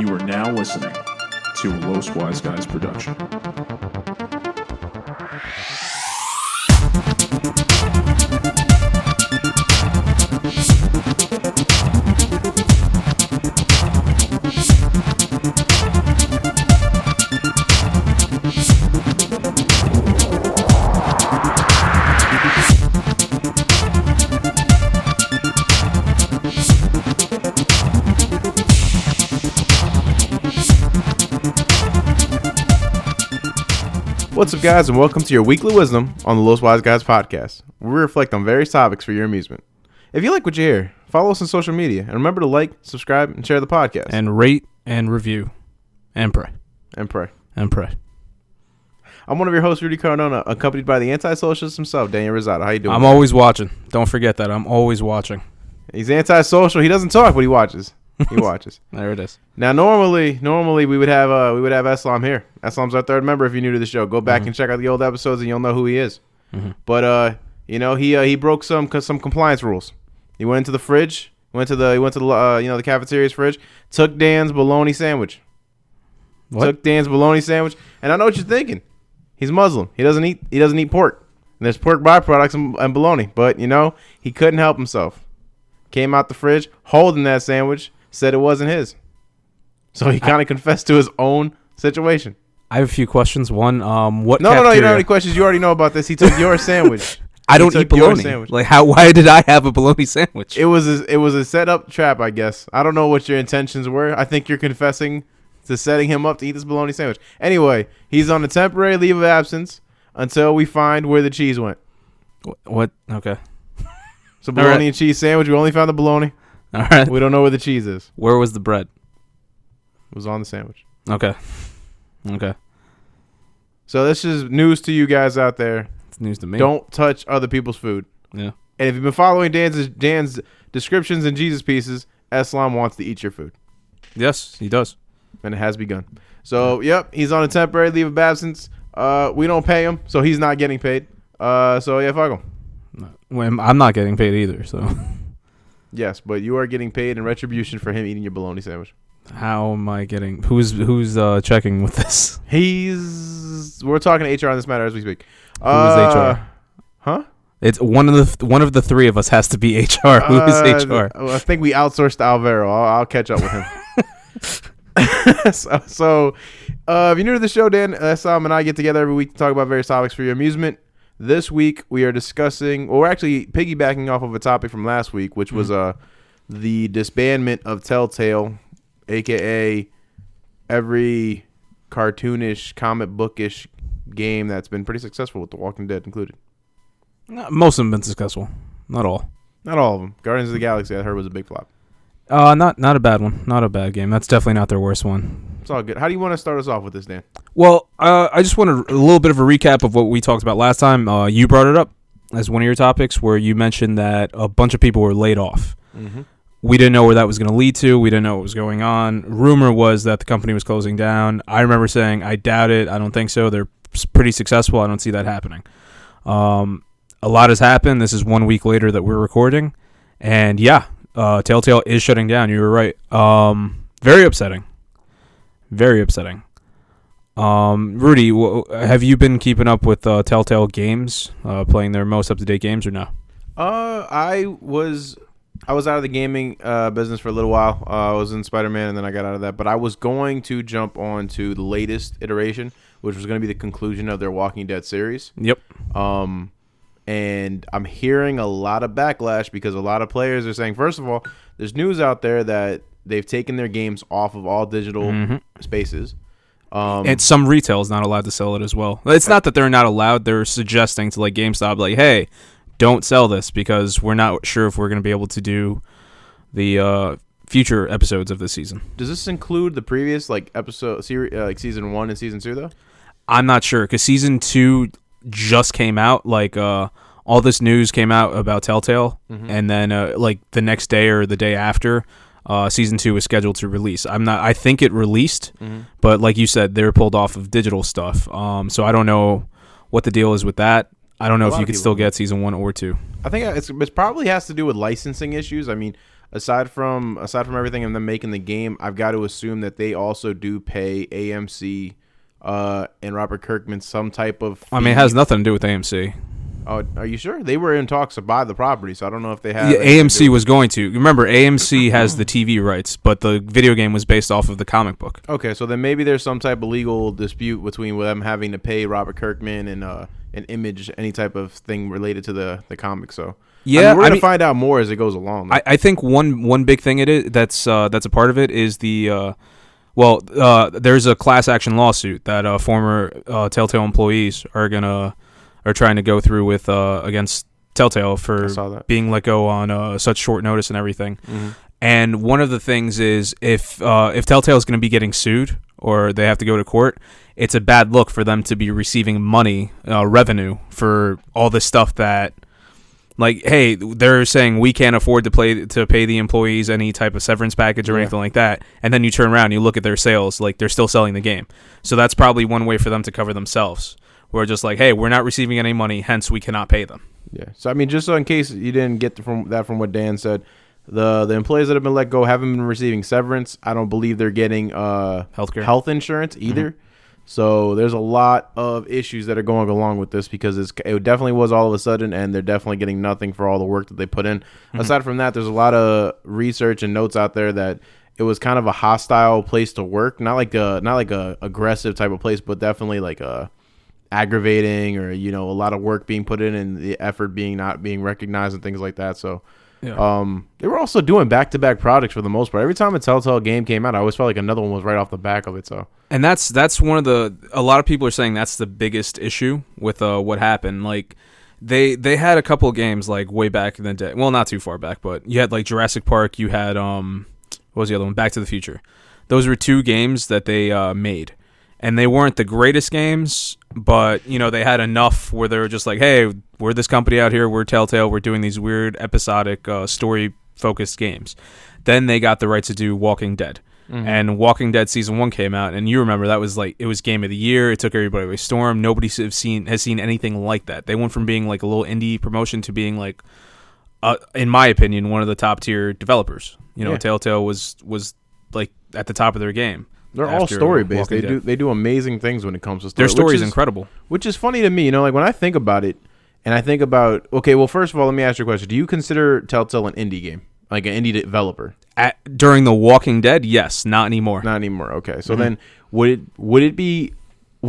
You are now listening to a Los Wise Guys production. What's up, guys, and welcome to your weekly wisdom on the Los Wise Guys podcast, where we reflect on various topics for your amusement. If you like what you hear, follow us on social media, and remember to like, subscribe, and share the podcast. And rate and review. And pray. And pray. And pray. I'm one of your hosts, Rudy Cardona, accompanied by the anti-socialist himself, Daniel Rosado. How you doing? I'm always watching. Don't forget that. I'm always watching. He's anti-social. He doesn't talk, but he watches. He watches. There it is. Now, normally we would have Eslam here. Eslam's our third member. If you're new to the show, go back and check out the old episodes, and you'll know who he is. But you know, he broke some compliance rules. He went into the fridge, the cafeteria's fridge, took Dan's bologna sandwich. What? Took Dan's bologna sandwich, and I know what you're thinking. He's Muslim. He doesn't eat pork. And there's pork byproducts and bologna, but you know he couldn't help himself. Came out the fridge holding that sandwich. Said it wasn't his. So he kind of confessed to his own situation. I have a few questions. One, what? No, you don't have any questions. You already know about this. He took your sandwich. I don't eat bologna. Like, how? Why did I have a bologna sandwich? It was a set up trap, I guess. I don't know what your intentions were. I think you're confessing to setting him up to eat this bologna sandwich. Anyway, he's on a temporary leave of absence until we find where the cheese went. What? Okay. So bologna and cheese sandwich. We only found the bologna. All right. We don't know where the cheese is. Where was the bread? It was on the sandwich. Okay. So this is news to you guys out there. It's news to me. Don't touch other people's food. Yeah. And if you've been following Dan's descriptions and Jesus pieces, Eslam wants to eat your food. Yes, he does. And it has begun. So, yep, he's on a temporary leave of absence. We don't pay him, so he's not getting paid. So, yeah, fuck him. Well, I'm not getting paid either, so... Yes, but you are getting paid in retribution for him eating your bologna sandwich. How am I getting... Who's checking with this? We're talking to HR on this matter as we speak. Who is HR? Huh? It's one of the three of us has to be HR. Who is HR? I think we outsourced to Alvaro. I'll catch up with him. So, if you're new to the show, Dan, Eslam and I get together every week to talk about various topics for your amusement. This week, we are discussing, or we're actually piggybacking off of a topic from last week, which was the disbandment of Telltale, a.k.a. every cartoonish, comic bookish game that's been pretty successful, with The Walking Dead included. Most of them have been successful. Not all. Not all of them. Guardians of the Galaxy, I heard, was a big flop. Not a bad one. Not a bad game. That's definitely not their worst one. It's all good. How do you want to start us off with this, Dan? Well, I just want a little bit of a recap of what we talked about last time. You brought it up as one of your topics where you mentioned that a bunch of people were laid off. Mm-hmm. We didn't know where that was going to lead to. We didn't know what was going on. Rumor was that the company was closing down. I remember saying, I doubt it. I don't think so. They're pretty successful. I don't see that happening. A lot has happened. This is 1 week later that we're recording. And yeah, Telltale is shutting down. You were right. Very upsetting. Very upsetting. Rudy, have you been keeping up with Telltale games, playing their most up-to-date games, or no? I was out of the gaming business for a little while. I was in Spider-Man, and then I got out of that. But I was going to jump on to the latest iteration, which was going to be the conclusion of their Walking Dead series. Yep. And I'm hearing a lot of backlash because a lot of players are saying, first of all, there's news out there that they've taken their games off of all digital spaces. And some retail is not allowed to sell it as well. It's not that they're not allowed. They're suggesting to, like, GameStop, like, hey, don't sell this because we're not sure if we're going to be able to do the future episodes of this season. Does this include the previous, like, episode series, like season 1 and season 2, though? I'm not sure because season 2 just came out, like... all this news came out about Telltale, and then, like, the next day or the day after... season 2 was scheduled to release. I think it released, but like you said, they were pulled off of digital stuff. So I don't know what the deal is with that. I don't know if you could still get season 1 or 2. I think it probably has to do with licensing issues. I mean, aside from everything and them making the game, I've got to assume that they also do pay AMC and Robert Kirkman some type of fee. I mean, it has nothing to do with AMC. Oh, are you sure? They were in talks to buy the property, so I don't know if they have. Yeah, AMC was going to. Remember, AMC has the TV rights, but the video game was based off of the comic book. Okay, so then maybe there's some type of legal dispute between them having to pay Robert Kirkman and an image, any type of thing related to the comic. So yeah, we're gonna find out more as it goes along. I think one big thing it is that's a part of it is the. There's a class action lawsuit that former Telltale employees are trying to go through with against Telltale for being let go on such short notice and everything. Mm-hmm. And one of the things is if Telltale is going to be getting sued or they have to go to court, it's a bad look for them to be receiving money, revenue for all the stuff that. Like, hey, they're saying we can't afford to pay the employees any type of severance package or anything like that. And then you turn around and you look at their sales, like they're still selling the game. So that's probably one way for them to cover themselves. We're just like, hey, we're not receiving any money, hence we cannot pay them. Yeah. So, I mean, just so in case you didn't get from what Dan said, the employees that have been let go haven't been receiving severance. I don't believe they're getting health insurance either. Mm-hmm. So there's a lot of issues that are going along with this because it definitely was all of a sudden, and they're definitely getting nothing for all the work that they put in. Mm-hmm. Aside from that, there's a lot of research and notes out there that it was kind of a hostile place to work, not like a aggressive type of place, but definitely like a aggravating or a lot of work being put in and the effort not being recognized and things like that. So. Yeah. They were also doing back-to-back products for the most part. Every time a Telltale game came out, I always felt like another one was right off the back of it. So, and that's one of a lot of people are saying that's the biggest issue with what happened. Like they had a couple of games like way back in the day. Well, not too far back, but you had like Jurassic Park. You had what was the other one? Back to the Future. Those were two games that they made, and they weren't the greatest games, but they had enough where they were just like, hey. We're this company out here. We're Telltale. We're doing these weird episodic story-focused games. Then they got the rights to do Walking Dead. Mm-hmm. And Walking Dead Season 1 came out. And you remember that was like it was Game of the Year. It took everybody by storm. Nobody has seen anything like that. They went from being like a little indie promotion to being like, in my opinion, one of the top-tier developers. Telltale was like at the top of their game. They're all story based. They do amazing things when it comes to story. Their story is incredible. Which is funny to me. Like when I think about it. And I think about, okay, well, first of all, let me ask you a question. Do you consider Telltale an indie game, like an indie developer? During The Walking Dead, yes. Not anymore. Not anymore. Okay. So then would it be,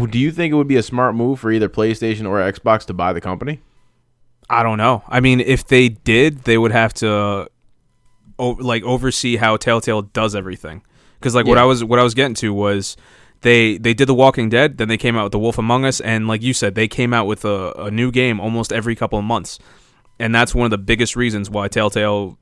do you think it would be a smart move for either PlayStation or Xbox to buy the company? I don't know. I mean, if they did, they would have to oversee how Telltale does everything. Because what I was getting to was... They did The Walking Dead, then they came out with The Wolf Among Us, and like you said, they came out with a new game almost every couple of months. And that's one of the biggest reasons why Telltale,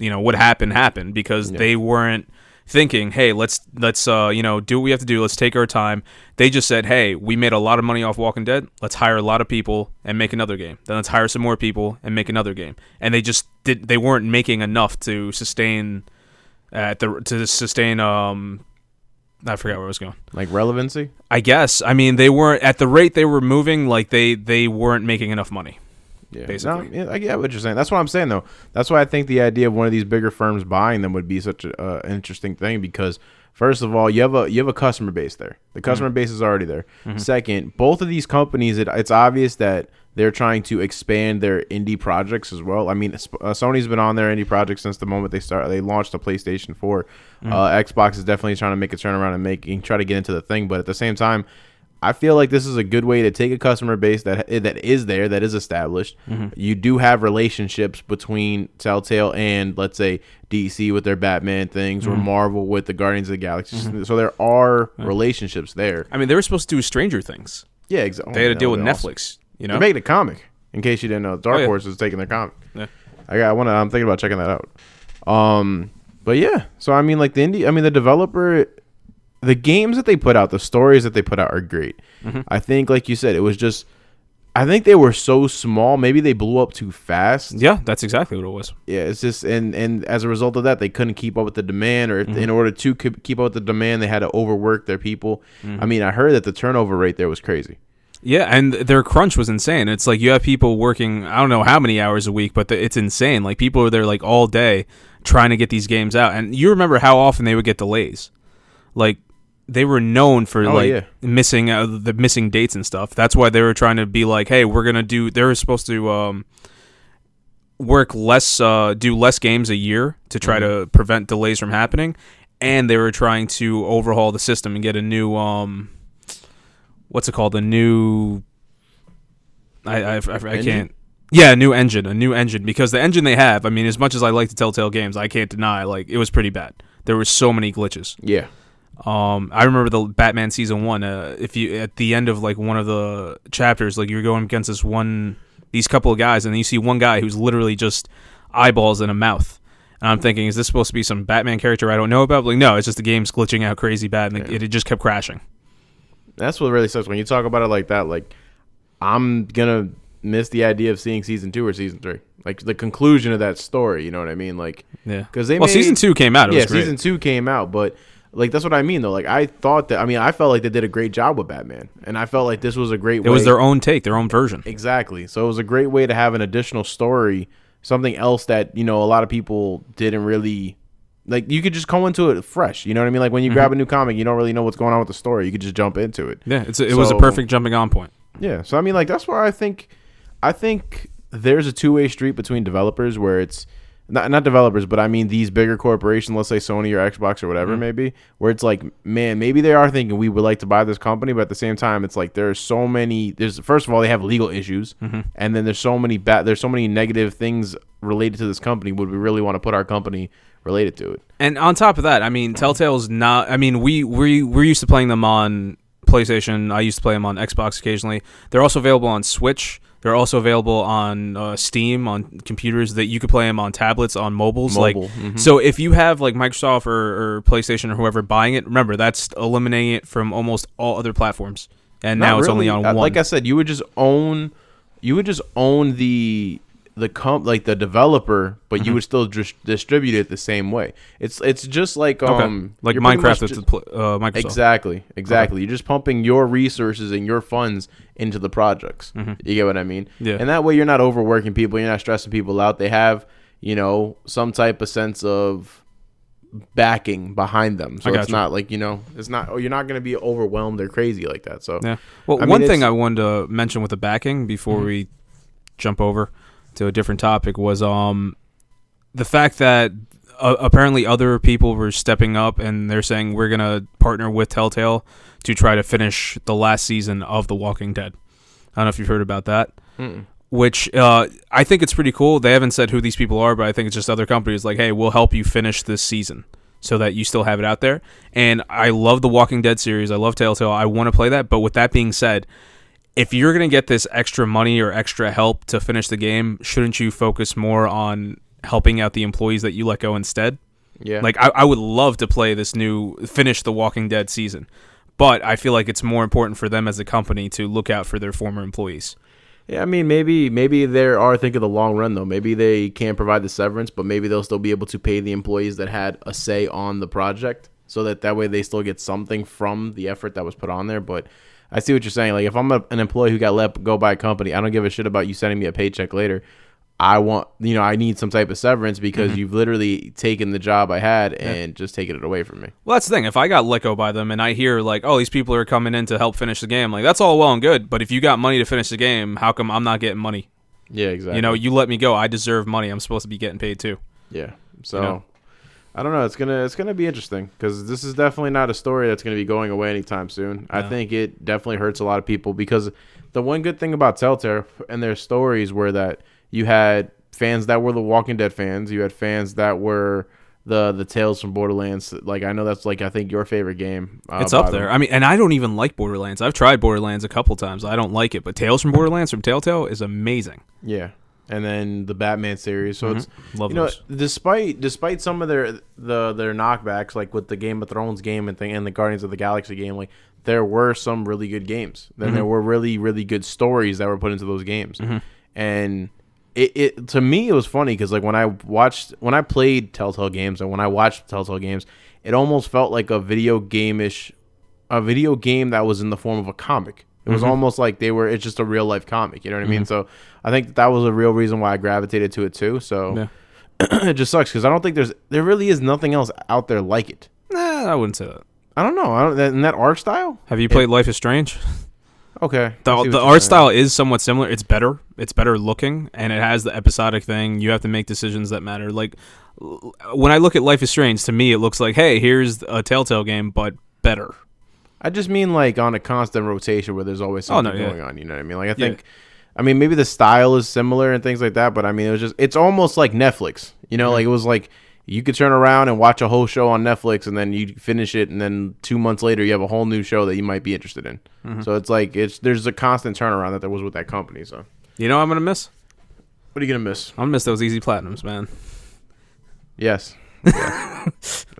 what happened, because they weren't thinking, hey, let's do what we have to do, let's take our time. They just said, hey, we made a lot of money off Walking Dead, let's hire a lot of people and make another game. Then let's hire some more people and make another game. And they just they weren't making enough to sustain I forgot where I was going. Like relevancy? I guess. I mean, they weren't at the rate they were moving. Like they weren't making enough money. Yeah, basically. No, I get what you're saying. That's what I'm saying, though. That's why I think the idea of one of these bigger firms buying them would be such an interesting thing. Because first of all, you have a customer base there. The customer base is already there. Mm-hmm. Second, both of these companies, it's obvious that they're trying to expand their indie projects as well. I mean, Sony's been on their indie projects since the moment they launched the PlayStation 4. Mm-hmm. Xbox is definitely trying to make a turnaround and try to get into the thing. But at the same time, I feel like this is a good way to take a customer base that is there, that is established. Mm-hmm. You do have relationships between Telltale and, let's say, DC with their Batman things or Marvel with the Guardians of the Galaxy. Mm-hmm. So there are relationships there. I mean, they were supposed to do Stranger Things. Yeah, exactly. They had to deal with Netflix. Awesome. They made a comic. In case you didn't know, Dark Horse is taking their comic. Yeah. I'm thinking about checking that out. But yeah, so I mean, like the developer, the games that they put out, the stories that they put out are great. Mm-hmm. I think, like you said, it was just. I think they were so small. Maybe they blew up too fast. Yeah, that's exactly what it was. Yeah, it's just and as a result of that, they couldn't keep up with the demand, or in order to keep up with the demand, they had to overwork their people. Mm-hmm. I mean, I heard that the turnover rate there was crazy. Yeah, and their crunch was insane. It's like you have people working, I don't know how many hours a week, but it's insane. Like people are there like all day trying to get these games out. And you remember how often they would get delays. Like, they were known for missing dates and stuff. That's why they were trying to be like, hey, we're going to do, they were supposed to work less, do less games a year to try to prevent delays from happening. And they were trying to overhaul the system and get a new, what's it called? A new, I can't. Yeah, a new engine, because the engine they have, I mean, as much as I like the Telltale games, I can't deny, like, it was pretty bad. There were so many glitches. Yeah. I remember the Batman Season 1, if you, at the end of, like, one of the chapters, like, you're going against this one, these couple of guys, and then you see one guy who's literally just eyeballs in a mouth. And I'm thinking, is this supposed to be some Batman character I don't know about? Like, no, it's just the game's glitching out crazy bad, and it just kept crashing. That's what really sucks. When you talk about it like that, like, I'm gonna miss the idea of seeing season 2 or season 3, like the conclusion of that story, you know what I mean? Like, yeah, because they season 2 came out, season 2 came out, but like, that's what I mean though. Like, I thought that, I mean, I felt like they did a great job with Batman, and I felt like this was a great way. It was their own take, their own version. Exactly. So it was a great way to have an additional story, something else that, you know, a lot of people didn't really like. You could just go into it fresh, you know what I mean? Like, when you grab a new comic, you don't really know what's going on with the story, you could just jump into it. Yeah, it was a perfect jumping on point. Yeah, so I mean, like, that's why I think there's a two-way street between developers, where it's not developers, but I mean these bigger corporations, let's say Sony or Xbox or whatever it may be, where it's like, man, maybe they are thinking we would like to buy this company, but at the same time, it's like there's first of all, they have legal issues, and then there's so many negative things related to this company. Would we really want to put our company related to it? And on top of that, I mean, Telltale's not, I mean, we're used to playing them on PlayStation. I used to play them on Xbox occasionally. They're also available on Switch. They're also available on Steam, on computers, that you could play them on tablets, on mobiles. Like, so if you have like Microsoft or PlayStation or whoever buying it, remember, that's eliminating it from almost all other platforms. And now it's only on one. Like I said, you would just own the developer, but you would still distribute it the same way. It's just like like Minecraft with Microsoft. Exactly. Okay. You're just pumping your resources and your funds into the projects. You get what I mean? Yeah. And that way, you're not overworking people. You're not stressing people out. They have, you know, some type of sense of backing behind them. So it's not like, you know, it's not, you're not going to be overwhelmed or crazy like that. So yeah. Well, one thing I wanted to mention with the backing before we jump over to a different topic was the fact that apparently other people were stepping up, and they're saying we're going to partner with Telltale to try to finish the last season of The Walking Dead. I don't know if you've heard about that. Mm-mm. Which I think it's pretty cool. They haven't said who these people are, but I think it's just other companies like, hey, we'll help you finish this season so that you still have it out there. And I love The Walking Dead series. I love Telltale. I want to play that. But with that being said, if you're going to get this extra money or extra help to finish the game, shouldn't you focus more on helping out the employees that you let go instead? Yeah. Like, I would love to play this finish the Walking Dead season, but I feel like it's more important for them as a company to look out for their former employees. Yeah, I mean, maybe they are thinking the long run, though. Maybe they can't provide the severance, but maybe they'll still be able to pay the employees that had a say on the project, so that way they still get something from the effort that was put on there, but I see what you're saying. Like, if I'm an employee who got let go by a company, I don't give a shit about you sending me a paycheck later. I need some type of severance, because you've literally taken the job I had and just taken it away from me. Well, that's the thing. If I got let go by them and I hear like, oh, these people are coming in to help finish the game, like, that's all well and good. But if you got money to finish the game, how come I'm not getting money? Yeah, exactly. You know, you let me go. I deserve money. I'm supposed to be getting paid too. Yeah. So, you know? I don't know. It's gonna be interesting, because this is definitely not a story that's gonna be going away anytime soon. No. I think it definitely hurts a lot of people, because the one good thing about Telltale and their stories were that you had fans that were The Walking Dead fans, you had fans that were the Tales from Borderlands. Like, I know that's like, I think your favorite game. It's up there. I mean, and I don't even like Borderlands. I've tried Borderlands a couple times. I don't like it, but Tales from Borderlands from Telltale is amazing. Yeah. And then the Batman series. So it's love, you know, those. Despite some of their knockbacks, like with the Game of Thrones game and the Guardians of the Galaxy game, like, there were some really good games. Then there were really, really good stories that were put into those games. And it to me, it was funny, because like when I watched Telltale games, it almost felt like a video game that was in the form of a comic. It was almost like it's just a real life comic, you know what I mean? So I think that was a real reason why I gravitated to it too. So It just sucks because I don't think there really is nothing else out there like it. Nah, I wouldn't say that. I don't know. In that art style? Have you played Life is Strange? Okay. The art style is somewhat similar. It's better. It's better looking, and it has the episodic thing. You have to make decisions that matter. Like, when I look at Life is Strange, to me, it looks like, hey, here's a Telltale game, but better. I just mean, like, on a constant rotation where there's always something going on. You know what I mean? Like, I think... I mean, maybe the style is similar and things like that, but I mean, it's almost like Netflix, you know, like it was like you could turn around and watch a whole show on Netflix and then you finish it. And then 2 months later, you have a whole new show that you might be interested in. Mm-hmm. So it's like, there's a constant turnaround that there was with that company. So, you know, what I'm going to miss. What are you going to miss? I'm going to miss those easy platinums, man. Yes. Yeah.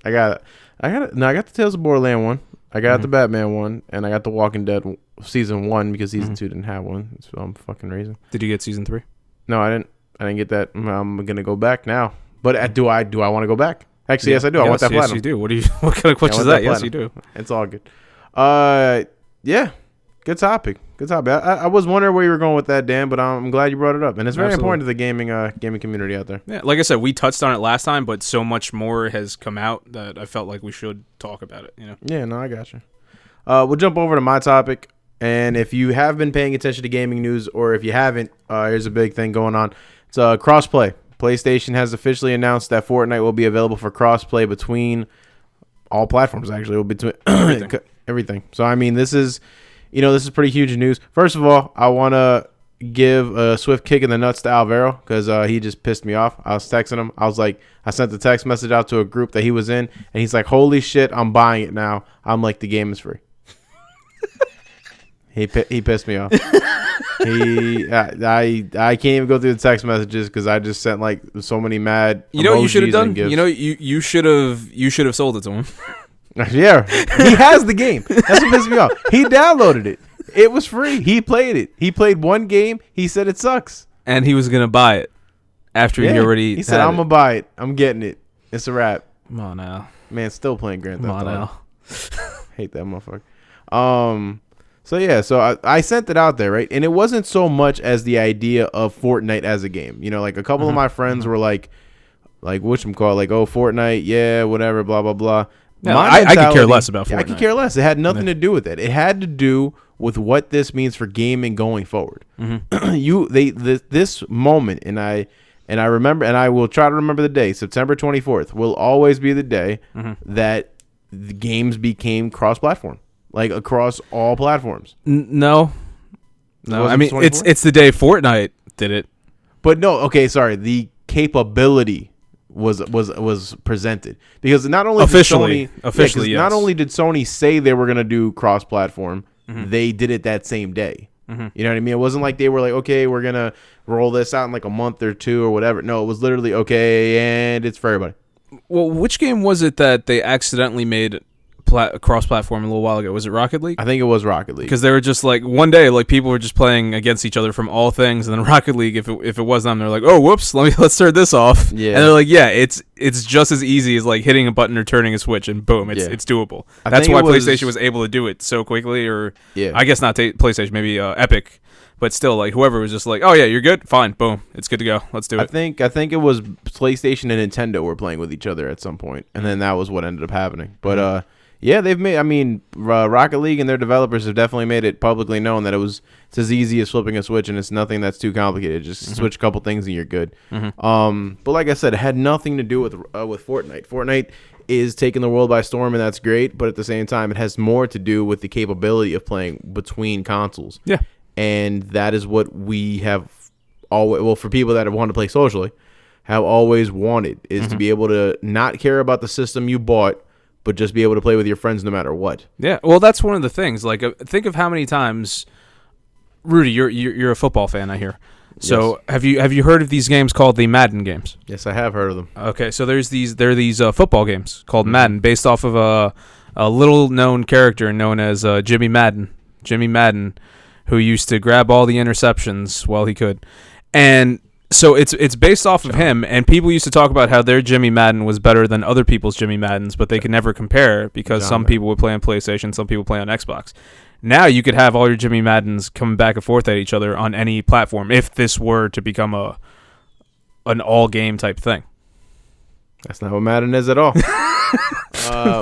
I got the Tales of Borderlands one. I got the Batman one, and I got the Walking Dead season 1 because season 2 didn't have one. That's for some fucking reason. Did you get season 3? No, I didn't get that. I'm gonna go back now. But do I want to go back? Actually, yes, I do. I want that platinum. Yes, you do. What kind of question is that? Yes, you do. It's all good. Yeah. Good topic. I was wondering where you were going with that, Dan, but I'm glad you brought it up, and it's very important to the gaming community out there. Yeah, like I said, we touched on it last time, but so much more has come out that I felt like we should talk about it. You know? Yeah, no, I got you. We'll jump over to my topic, and if you have been paying attention to gaming news, or if you haven't, here's a big thing going on. It's crossplay. PlayStation has officially announced that Fortnite will be available for crossplay between all platforms. Actually, it will be between everything. So I mean, this is pretty huge news. First of all, I want to give a swift kick in the nuts to Alvaro because he just pissed me off. I was texting him. I was like, I sent the text message out to a group that he was in, and he's like, holy shit, I'm buying it now. I'm like, the game is free. He pissed me off. I can't even go through the text messages because I just sent like so many mad emojis. You know what you should have done? You know, you should have sold it to him. Yeah, he has the game. That's what pissed me off. He downloaded it. It was free. He played it. He played one game. He said it sucks. And he was going to buy it after he already He said, I'm going to buy it. I'm getting it. It's a wrap. Come on now. Man, still playing Grand Theft Auto. Come on now. Hate that motherfucker. So I sent it out there, right? And it wasn't so much as the idea of Fortnite as a game. You know, like a couple of my friends were like whatchamacallit, like, oh, Fortnite, yeah, whatever, blah, blah, blah. Yeah, I could care less about Fortnite. I could care less. It had nothing to do with it. It had to do with what this means for gaming going forward. Mm-hmm. This moment, and I remember, and I will try to remember the day, September 24th, will always be the day that the games became cross-platform, like across all platforms. No. I mean, 24th? it's the day Fortnite did it. But no, okay, sorry. The capability was presented because not only not only did Sony say they were going to do cross platform, they did it that same day. You know what I mean? It wasn't like they were like, okay, we're going to roll this out in like a month or two or whatever. No, it was literally okay. And it's for everybody. Well, which game was it that they accidentally made cross platform a little while ago? Was it Rocket League? I think it was Rocket League because they were just like one day, like people were just playing against each other from all things, and then Rocket League, if it was them, they're like, oh, whoops, let's turn this off. Yeah, and they're like, yeah, it's just as easy as like hitting a button or turning a switch, and boom, it's doable. That's why PlayStation was able to do it so quickly, or I guess not PlayStation, maybe Epic, but still, like whoever was just like, oh yeah, you're good, fine, boom, it's good to go, let's do it. I think it was PlayStation and Nintendo were playing with each other at some point, and then that was what ended up happening. But yeah, they've made. I mean, Rocket League and their developers have definitely made it publicly known that it's as easy as flipping a switch, and it's nothing that's too complicated. Just switch a couple things and you're good. But like I said, it had nothing to do with Fortnite. Fortnite is taking the world by storm, and that's great. But at the same time, it has more to do with the capability of playing between consoles. Yeah, and that is what we have always. Well, for people that want to play socially, have always wanted is to be able to not care about the system you bought, but just be able to play with your friends no matter what. Yeah, well, that's one of the things. Like, think of how many times, Rudy, you're a football fan, I hear. So, yes. Have you heard of these games called the Madden games? Yes, I have heard of them. Okay, so there are these football games called Madden, based off of a little known character known as Jimmy Madden. Jimmy Madden, who used to grab all the interceptions while he could, and so it's based off of him, and people used to talk about how their Jimmy Madden was better than other people's Jimmy Maddens, but they could never compare because some people would play on PlayStation, some people play on Xbox. Now you could have all your Jimmy Maddens coming back and forth at each other on any platform if this were to become an all-game type thing. That's not what Madden is at all.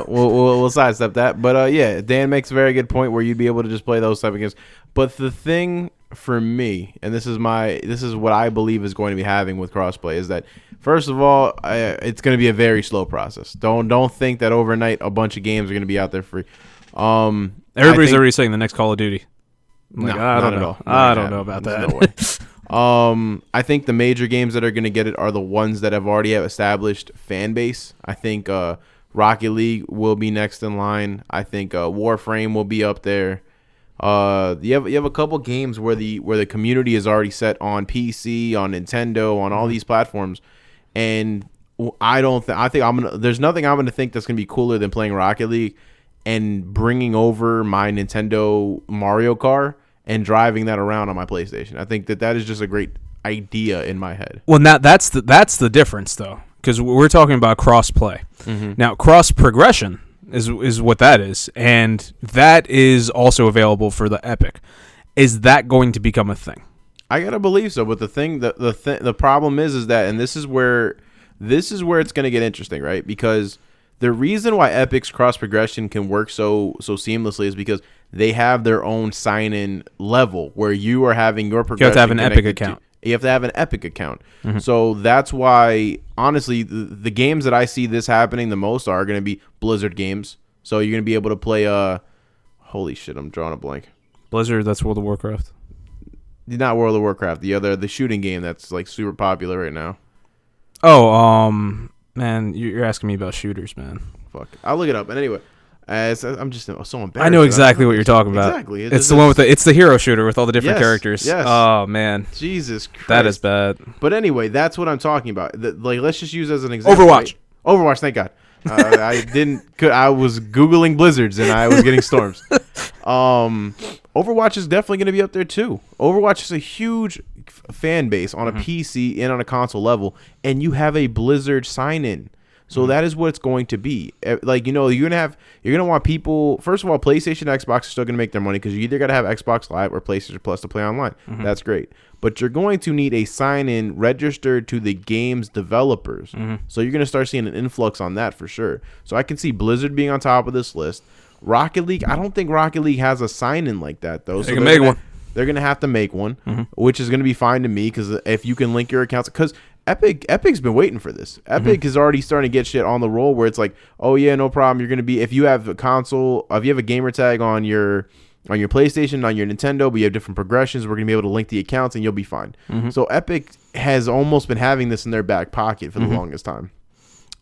We'll sidestep that. But yeah, Dan makes a very good point where you'd be able to just play those type of games. But the thing for me, and this is what I believe is going to be having with crossplay, is that first of all, it's going to be a very slow process. Don't think that overnight a bunch of games are going to be out there free. Everybody's already saying the next Call of Duty. Like, no, I don't know. At all. I don't know about that. There's no way. I think the major games that are going to get it are the ones that have already established fan base. I think Rocket League will be next in line. I think Warframe will be up there. You have a couple games where the community is already set on PC, on Nintendo, on all these platforms, and there's nothing I'm gonna think that's gonna be cooler than playing Rocket League and bringing over my Nintendo Mario car and driving that around on my PlayStation. I think that is just a great idea in my head. Well, now that's the difference though, because we're talking about cross play. Mm-hmm. Now, cross progression is what that is, and that is also available for the Epic. Is that going to become a thing? I gotta believe so. But the problem is that, and this is where it's gonna get interesting, right? Because the reason why Epic's cross progression can work so seamlessly is because they have their own sign-in level where you are having your progression. You have to have an Epic account. Mm-hmm. So that's why, honestly, the games that I see this happening the most are going to be Blizzard games. So you're going to be able to play holy shit, I'm drawing a blank. Blizzard, that's World of Warcraft. Not World of Warcraft. The shooting game that's like super popular right now. Oh, man, you're asking me about shooters, man. Fuck. I'll look it up. And anyway, I'm just so embarrassed. I know exactly what you're talking about. Exactly. It's the one with it's the hero shooter with all the different characters. Yes. Oh man. Jesus Christ. That is bad. But anyway, that's what I'm talking about. Let's just use as an example. Overwatch. Thank God. I was Googling blizzards and I was getting storms. Overwatch is definitely going to be up there too. Overwatch is a huge fan base on a PC and on a console level, and you have a Blizzard sign-in. So that is what it's going to be. Like, you know, you're gonna want people. First of all, PlayStation, Xbox are still gonna make their money because you either gotta have Xbox Live or PlayStation Plus to play online. Mm-hmm. That's great, but you're going to need a sign-in registered to the game's developers. Mm-hmm. So you're gonna start seeing an influx on that for sure. So I can see Blizzard being on top of this list. Rocket League. I don't think Rocket League has a sign-in like that though. They're gonna have to make one, mm-hmm. which is gonna be fine to me because if you can link your accounts, because Epic's been waiting for this. Epic is already starting to get shit on the roll where it's like, oh yeah, no problem. You're gonna be if you have a gamer tag on your PlayStation, on your Nintendo, but you have different progressions. We're gonna be able to link the accounts and you'll be fine. Mm-hmm. So Epic has almost been having this in their back pocket for the longest time.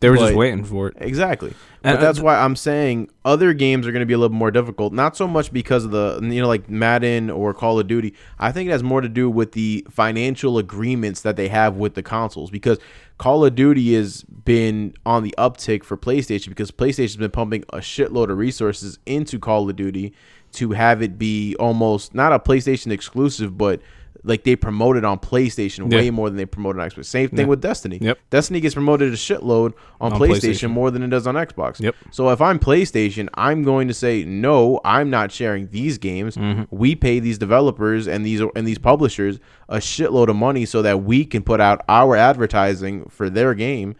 They were just waiting for it. Exactly. But that's why I'm saying other games are going to be a little more difficult. Not so much because of like Madden or Call of Duty. I think it has more to do with the financial agreements that they have with the consoles, because Call of Duty has been on the uptick for PlayStation because PlayStation's been pumping a shitload of resources into Call of Duty to have it be almost not a PlayStation exclusive, but like they promote it on PlayStation way more than they promote on Xbox. Same thing with Destiny. Yep. Destiny gets promoted a shitload on PlayStation more than it does on Xbox. Yep. So if I'm PlayStation, I'm going to say, no, I'm not sharing these games. Mm-hmm. We pay these developers and these publishers a shitload of money so that we can put out our advertising for their game,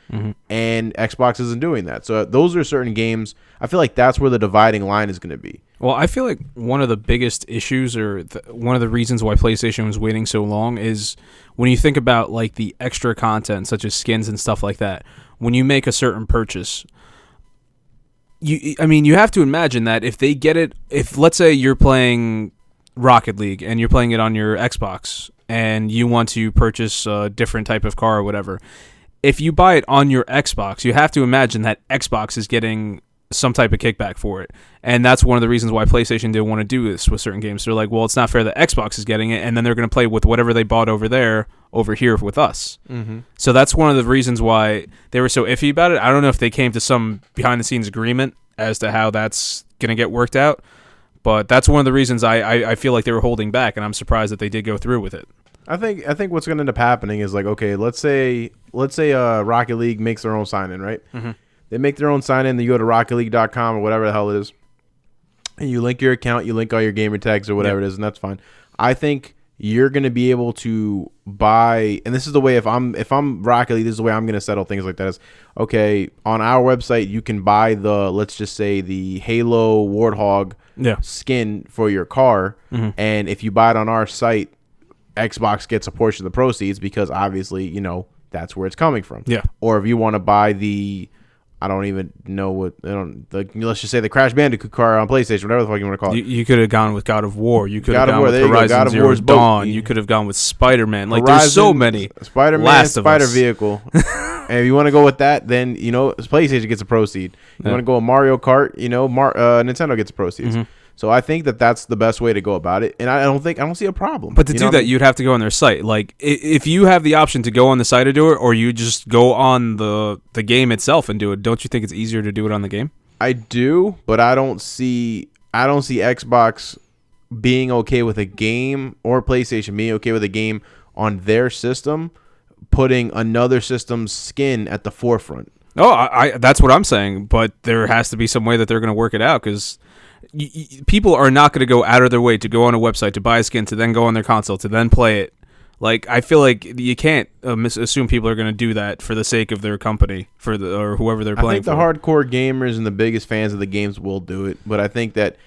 and Xbox isn't doing that. So those are certain games. I feel like that's where the dividing line is going to be. Well, I feel like one of the biggest issues or one of the reasons why PlayStation was waiting so long is when you think about like the extra content such as skins and stuff like that, when you make a certain purchase, you have to imagine that if they get it, if let's say you're playing Rocket League and you're playing it on your Xbox and you want to purchase a different type of car or whatever, if you buy it on your Xbox, you have to imagine that Xbox is getting some type of kickback for it. And that's one of the reasons why PlayStation didn't want to do this with certain games. They're like, well, it's not fair that Xbox is getting it, and then they're going to play with whatever they bought over here with us. Mm-hmm. So that's one of the reasons why they were so iffy about it. I don't know if they came to some behind-the-scenes agreement as to how that's going to get worked out, but that's one of the reasons I feel like they were holding back, and I'm surprised that they did go through with it. I think what's going to end up happening is like, okay, let's say Rocket League makes their own sign-in, right? Mm-hmm. They make their own sign-in. Then you go to RocketLeague.com or whatever the hell it is, and you link your account, you link all your gamer tags or whatever it is, and that's fine. I think you're going to be able to buy, and this is the way, if I'm Rocket League, this is the way I'm going to settle things like that is, okay, on our website, you can buy the, let's just say the Halo Warthog skin for your car. Mm-hmm. And if you buy it on our site, Xbox gets a portion of the proceeds because obviously, you know, that's where it's coming from. Yeah. Or if you want to buy the, I don't even know what, I don't, the, let's just say the Crash Bandicoot car on PlayStation, whatever the fuck you want to call it. You could have gone with God of War. You could have gone with Horizon Zero Dawn. You could have gone with Spider-Man. Like, there's so many. Spider-Man, Spider Vehicle. And if you want to go with that, then, you know, PlayStation gets a proceed. You want to go with Mario Kart, you know, Nintendo gets a proceeds. Mm-hmm. So I think that that's the best way to go about it, and I don't see a problem. But to do that, you'd have to go on their site. Like, if you have the option to go on the site and do it, or you just go on the game itself and do it, don't you think it's easier to do it on the game? I do, but I don't see Xbox being okay with a game or PlayStation being okay with a game on their system, putting another system's skin at the forefront. Oh, I that's what I'm saying. But there has to be some way that they're going to work it out because. People are not going to go out of their way to go on a website to buy a skin to then go on their console to then play it. Like, I feel like you can't assume people are going to do that for the sake of their company or whoever they're playing. I think hardcore gamers and the biggest fans of the games will do it, but I think that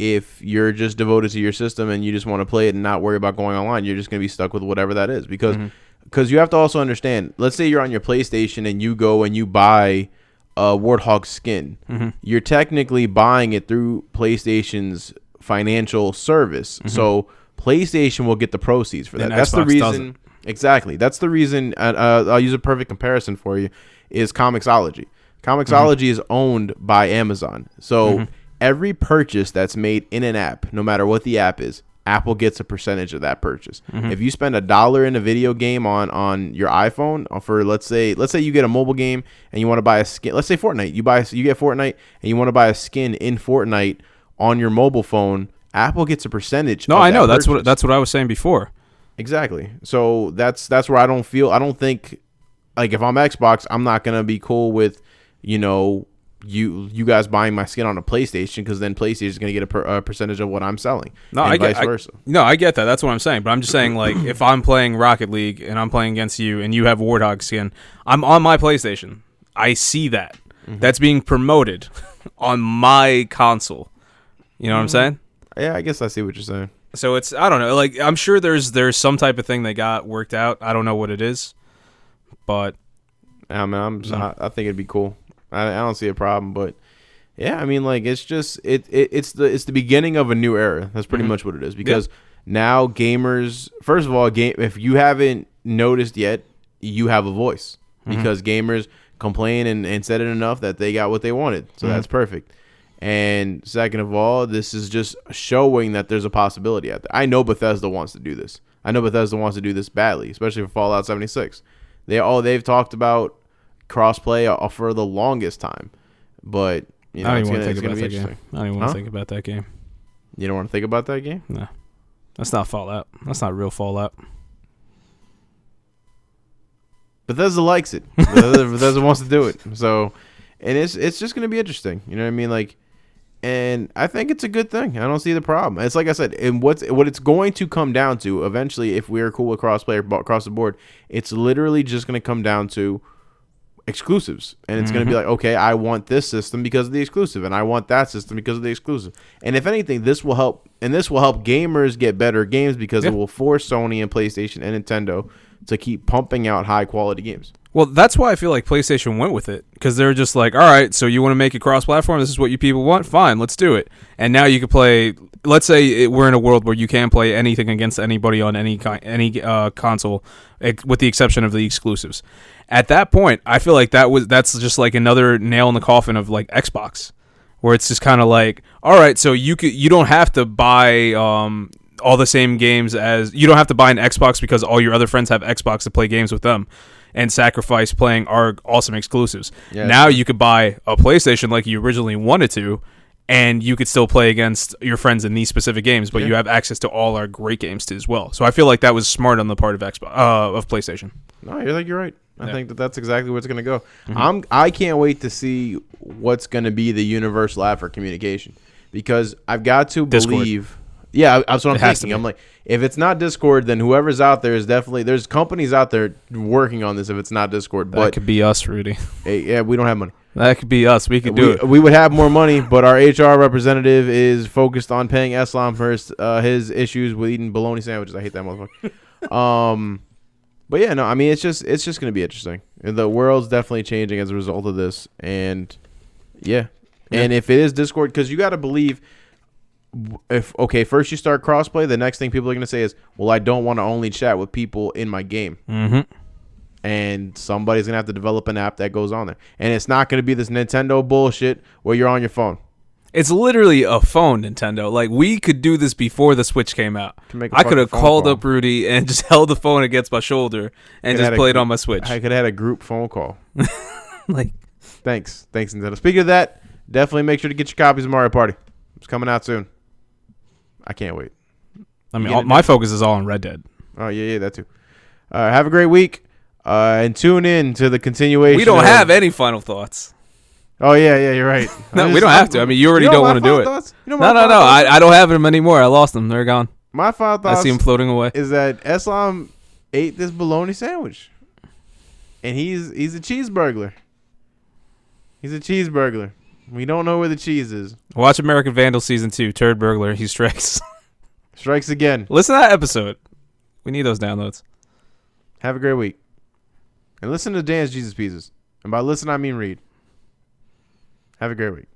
if you're just devoted to your system and you just want to play it and not worry about going online, you're just going to be stuck with whatever that is because you have to also understand. Let's say you're on your PlayStation and you go and you buy a Warthog skin. Mm-hmm. You're technically buying it through PlayStation's financial service. Mm-hmm. So PlayStation will get the proceeds for that. And that's Xbox the reason doesn't. Exactly. That's the reason I'll use a perfect comparison for you is Comixology. Comixology is owned by Amazon. So every purchase that's made in an app, no matter what the app is, Apple gets a percentage of that purchase. Mm-hmm. If you spend $1 in a video game on your iPhone for let's say you get a mobile game and you want to buy a skin, let's say Fortnite, you get Fortnite and you want to buy a skin in Fortnite on your mobile phone, Apple gets a percentage. No, I know purchase. that's what I was saying before. Exactly. So that's where I don't think like if I'm Xbox, I'm not gonna be cool with you guys buying my skin on a PlayStation because then PlayStation is going to get a percentage of what I'm selling. No, and vice versa. I get that. That's what I'm saying. But I'm just saying, like, if I'm playing Rocket League and I'm playing against you and you have Warthog skin, I'm on my PlayStation. I see that. Mm-hmm. That's being promoted on my console. You know what I'm saying? Yeah, I guess I see what you're saying. So it's, I don't know. Like, I'm sure there's some type of thing they got worked out. I don't know what it is. But. I mean, I think it'd be cool. I don't see a problem, but yeah, I mean, like it's just it's the beginning of a new era. That's pretty much what it is because now gamers, first of all, if you haven't noticed yet, you have a voice because gamers complain and said it enough that they got what they wanted, so that's perfect. And second of all, this is just showing that there's a possibility out there. I know Bethesda wants to do this. I know Bethesda wants to do this badly, especially for Fallout 76. They've talked about crossplay for the longest time, but you know, I don't even want to think about that game. I don't even want to think about that game. You don't want to think about that game? No, that's not Fallout. That's not real Fallout. Bethesda likes it. Bethesda wants to do it. So, and it's just going to be interesting. You know what I mean? Like, and I think it's a good thing. I don't see the problem. It's like I said, and what it's going to come down to eventually, if we're cool with crossplay across the board, it's literally just going to come down to exclusives, and it's going to be like, okay, I want this system because of the exclusive, and I want that system because of the exclusive. And if anything, this will help gamers get better games because it will force Sony and PlayStation and Nintendo to keep pumping out high quality games. Well, that's why I feel like PlayStation went with it, because they're just like, all right, so you want to make it cross-platform, this is what you people want, fine, let's do it. And now you can play, let's say we're in a world where you can play anything against anybody on any console, with the exception of the exclusives. At that point, I feel like that's just like another nail in the coffin of like Xbox, where it's just kind of like, all right, so you don't have to buy all the same games as, you don't have to buy an Xbox because all your other friends have Xbox to play games with them and sacrifice playing our awesome exclusives. Yes. Now you could buy a PlayStation like you originally wanted to, and you could still play against your friends in these specific games, but you have access to all our great games too as well. So I feel like that was smart on the part of Xbox, of PlayStation. No, I think you're right. I think that's exactly where it's going to go. Mm-hmm. I can't wait to see what's going to be the universal app for communication, because I've got to believe... Discord. Yeah, that's what I'm thinking. I'm like, if it's not Discord, then whoever's out there is definitely... There's companies out there working on this if it's not Discord. That could be us, Rudy. Yeah, we don't have money. That could be us. We could do it. We would have more money, but our HR representative is focused on paying Eslam for his issues with eating bologna sandwiches. I hate that motherfucker. But yeah, no, I mean, it's just going to be interesting. The world's definitely changing as a result of this. And yeah. And if it is Discord, because you got to believe... First you start crossplay, the next thing people are going to say is, well, I don't want to only chat with people in my game. Mm-hmm. And somebody's going to have to develop an app that goes on there. And it's not going to be this Nintendo bullshit where you're on your phone. It's literally a phone, Nintendo. Like, we could do this before the Switch came out. I could have called up Rudy and just held the phone against my shoulder and just played on my Switch. I could have had a group phone call. Thanks, Nintendo. Speaking of that, definitely make sure to get your copies of Mario Party. It's coming out soon. I can't wait. I mean, my focus is all on Red Dead. Oh, yeah, that too. Have a great week, and tune in to the continuation. We don't have any final thoughts. Oh, yeah, you're right. No, we don't have to. I mean, you already don't want to do it. No. I don't have them anymore. I lost them. They're gone. My final thoughts, I see them floating away, is that Eslam ate this bologna sandwich, and he's a cheeseburglar. We don't know where the cheese is. Watch American Vandal Season 2, Turd Burglar. He strikes. Strikes again. Listen to that episode. We need those downloads. Have a great week. And listen to Dan's Jesus Pieces. And by listen, I mean read. Have a great week.